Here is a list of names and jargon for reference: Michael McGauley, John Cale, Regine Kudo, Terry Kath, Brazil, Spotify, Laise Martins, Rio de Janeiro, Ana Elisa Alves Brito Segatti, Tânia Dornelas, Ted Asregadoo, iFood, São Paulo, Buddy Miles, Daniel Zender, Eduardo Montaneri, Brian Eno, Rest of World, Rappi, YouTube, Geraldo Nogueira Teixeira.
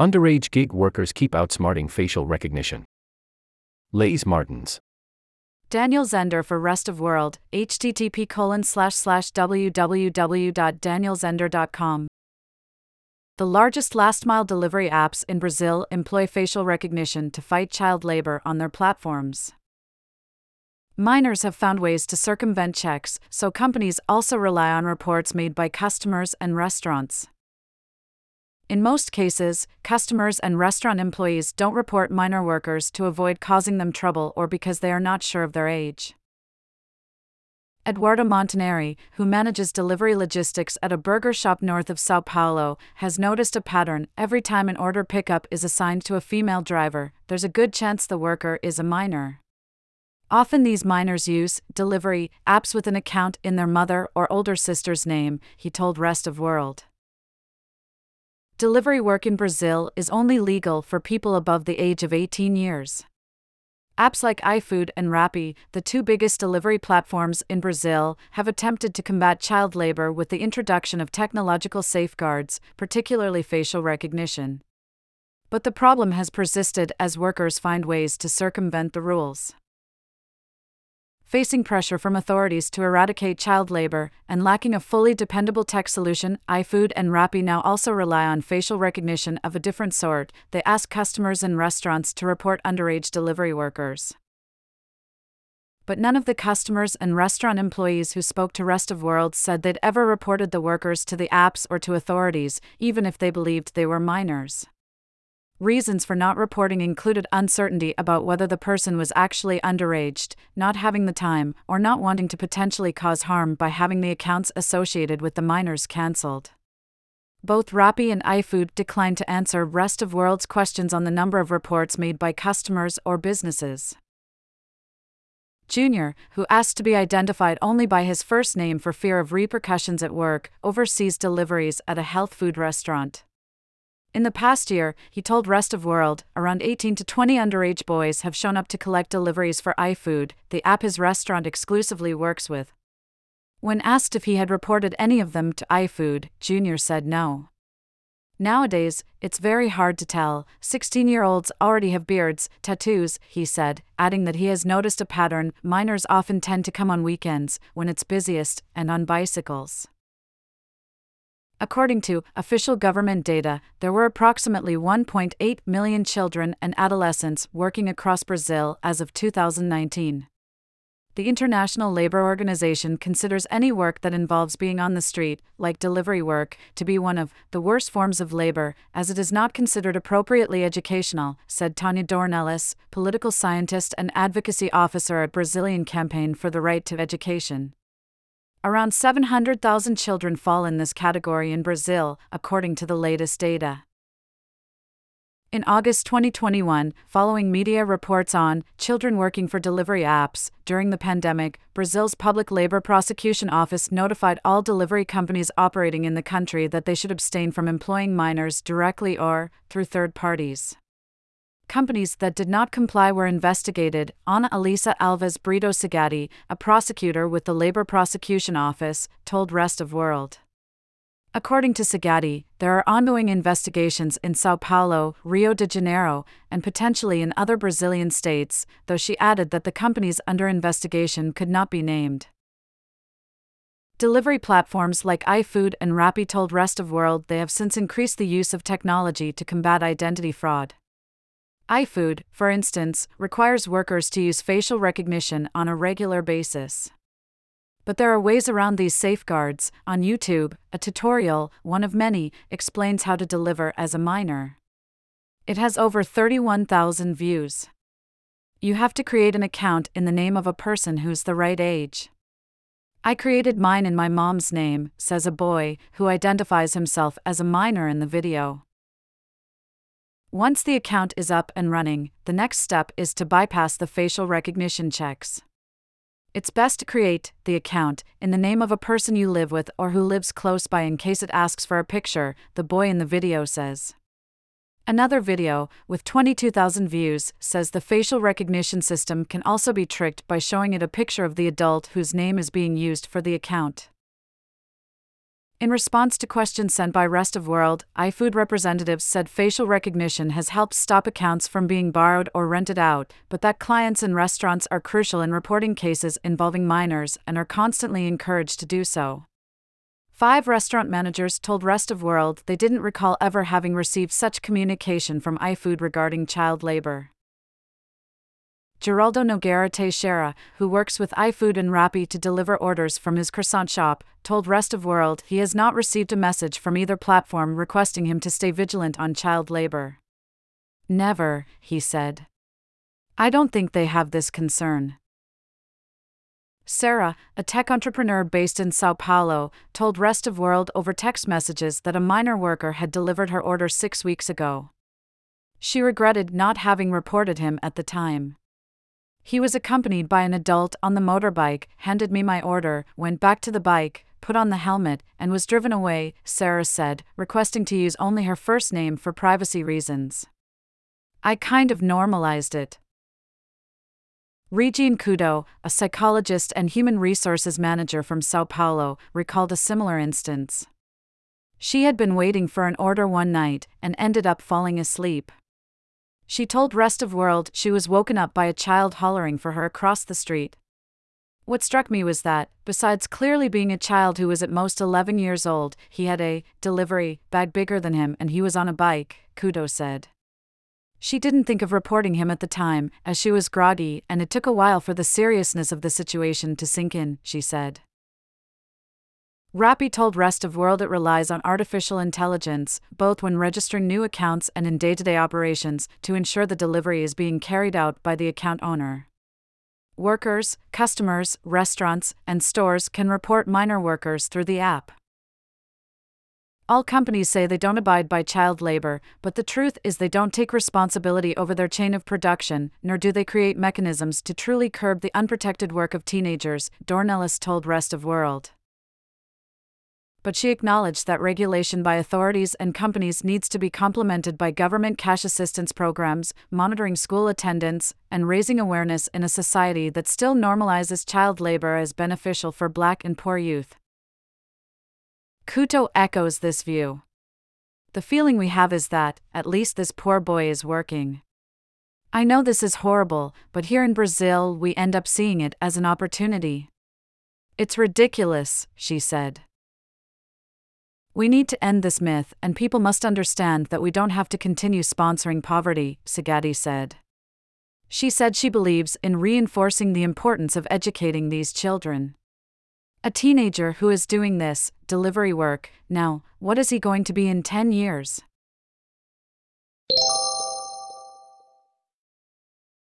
Underage gig workers keep outsmarting facial recognition. Laise Martins. Daniel Zender for Rest of World, http://www.danielzender.com. The largest last-mile delivery apps in Brazil employ facial recognition to fight child labor on their platforms. Minors have found ways to circumvent checks, so companies also rely on reports made by customers and restaurants. In most cases, customers and restaurant employees don't report minor workers to avoid causing them trouble or because they are not sure of their age. Eduardo Montaneri, who manages delivery logistics at a burger shop north of São Paulo, has noticed a pattern: every time an order pickup is assigned to a female driver, there's a good chance the worker is a minor. Often these minors use delivery apps with an account in their mother or older sister's name, he told Rest of World. Delivery work in Brazil is only legal for people above the age of 18 years. Apps like iFood and Rappi, the two biggest delivery platforms in Brazil, have attempted to combat child labor with the introduction of technological safeguards, particularly facial recognition. But the problem has persisted as workers find ways to circumvent the rules. Facing pressure from authorities to eradicate child labor and lacking a fully dependable tech solution, iFood and Rappi now also rely on facial recognition of a different sort. They ask customers and restaurants to report underage delivery workers. But none of the customers and restaurant employees who spoke to Rest of World said they'd ever reported the workers to the apps or to authorities, even if they believed they were minors. Reasons for not reporting included uncertainty about whether the person was actually underage, not having the time, or not wanting to potentially cause harm by having the accounts associated with the minors cancelled. Both Rappi and iFood declined to answer Rest of World's questions on the number of reports made by customers or businesses. Junior, who asked to be identified only by his first name for fear of repercussions at work, oversees deliveries at a health food restaurant. In the past year, he told Rest of World, around 18 to 20 underage boys have shown up to collect deliveries for iFood, the app his restaurant exclusively works with. When asked if he had reported any of them to iFood, Junior said no. Nowadays, it's very hard to tell. 16-year-olds already have beards, tattoos, he said, adding that he has noticed a pattern: minors often tend to come on weekends, when it's busiest, and on bicycles. According to official government data, there were approximately 1.8 million children and adolescents working across Brazil as of 2019. The International Labour Organization considers any work that involves being on the street, like delivery work, to be one of the worst forms of labour, as it is not considered appropriately educational, said Tânia Dornelas, political scientist and advocacy officer at Brazilian Campaign for the Right to Education. Around 700,000 children fall in this category in Brazil, according to the latest data. In August 2021, following media reports on children working for delivery apps during the pandemic, Brazil's Public Labor Prosecution Office notified all delivery companies operating in the country that they should abstain from employing minors directly or through third parties. Companies that did not comply were investigated. Ana Elisa Alves Brito Segatti, a prosecutor with the Labor Prosecution Office, told Rest of World. According to Segatti, there are ongoing investigations in São Paulo, Rio de Janeiro, and potentially in other Brazilian states, though she added that the companies under investigation could not be named. Delivery platforms like iFood and Rappi told Rest of World they have since increased the use of technology to combat identity fraud. iFood, for instance, requires workers to use facial recognition on a regular basis. But there are ways around these safeguards. On YouTube, a tutorial, one of many, explains how to deliver as a minor. It has over 31,000 views. You have to create an account in the name of a person who's the right age. I created mine in my mom's name, says a boy, who identifies himself as a minor in the video. Once the account is up and running, the next step is to bypass the facial recognition checks. It's best to create the account in the name of a person you live with or who lives close by in case it asks for a picture, the boy in the video says. Another video, with 22,000 views, says the facial recognition system can also be tricked by showing it a picture of the adult whose name is being used for the account. In response to questions sent by Rest of World, iFood representatives said facial recognition has helped stop accounts from being borrowed or rented out, but that clients and restaurants are crucial in reporting cases involving minors and are constantly encouraged to do so. 5 restaurant managers told Rest of World they didn't recall ever having received such communication from iFood regarding child labor. Geraldo Nogueira Teixeira, who works with iFood and Rappi to deliver orders from his croissant shop, told Rest of World he has not received a message from either platform requesting him to stay vigilant on child labor. "Never," he said. "I don't think they have this concern." Sarah, a tech entrepreneur based in São Paulo, told Rest of World over text messages that a minor worker had delivered her order 6 weeks ago. She regretted not having reported him at the time. "He was accompanied by an adult on the motorbike, handed me my order, went back to the bike, put on the helmet, and was driven away," Sarah said, requesting to use only her first name for privacy reasons. "I kind of normalized it." Regine Kudo, a psychologist and human resources manager from São Paulo, recalled a similar instance. She had been waiting for an order one night and ended up falling asleep. She told Rest of World she was woken up by a child hollering for her across the street. "What struck me was that, besides clearly being a child who was at most 11 years old, he had a delivery bag bigger than him and he was on a bike," Kudo said. She didn't think of reporting him at the time, as she was groggy, and it took a while for the seriousness of the situation to sink in, she said. Rappi told Rest of World it relies on artificial intelligence, both when registering new accounts and in day-to-day operations, to ensure the delivery is being carried out by the account owner. Workers, customers, restaurants, and stores can report minor workers through the app. "All companies say they don't abide by child labor, but the truth is they don't take responsibility over their chain of production, nor do they create mechanisms to truly curb the unprotected work of teenagers," Dornelas told Rest of World. But she acknowledged that regulation by authorities and companies needs to be complemented by government cash assistance programs, monitoring school attendance, and raising awareness in a society that still normalizes child labor as beneficial for Black and poor youth. Kuto echoes this view. "The feeling we have is that, at least this poor boy is working. I know this is horrible, but here in Brazil we end up seeing it as an opportunity. It's ridiculous," she said. "We need to end this myth, and people must understand that we don't have to continue sponsoring poverty," Segatti said. She said she believes in reinforcing the importance of educating these children. "A teenager who is doing this delivery work now, what is he going to be in 10 years?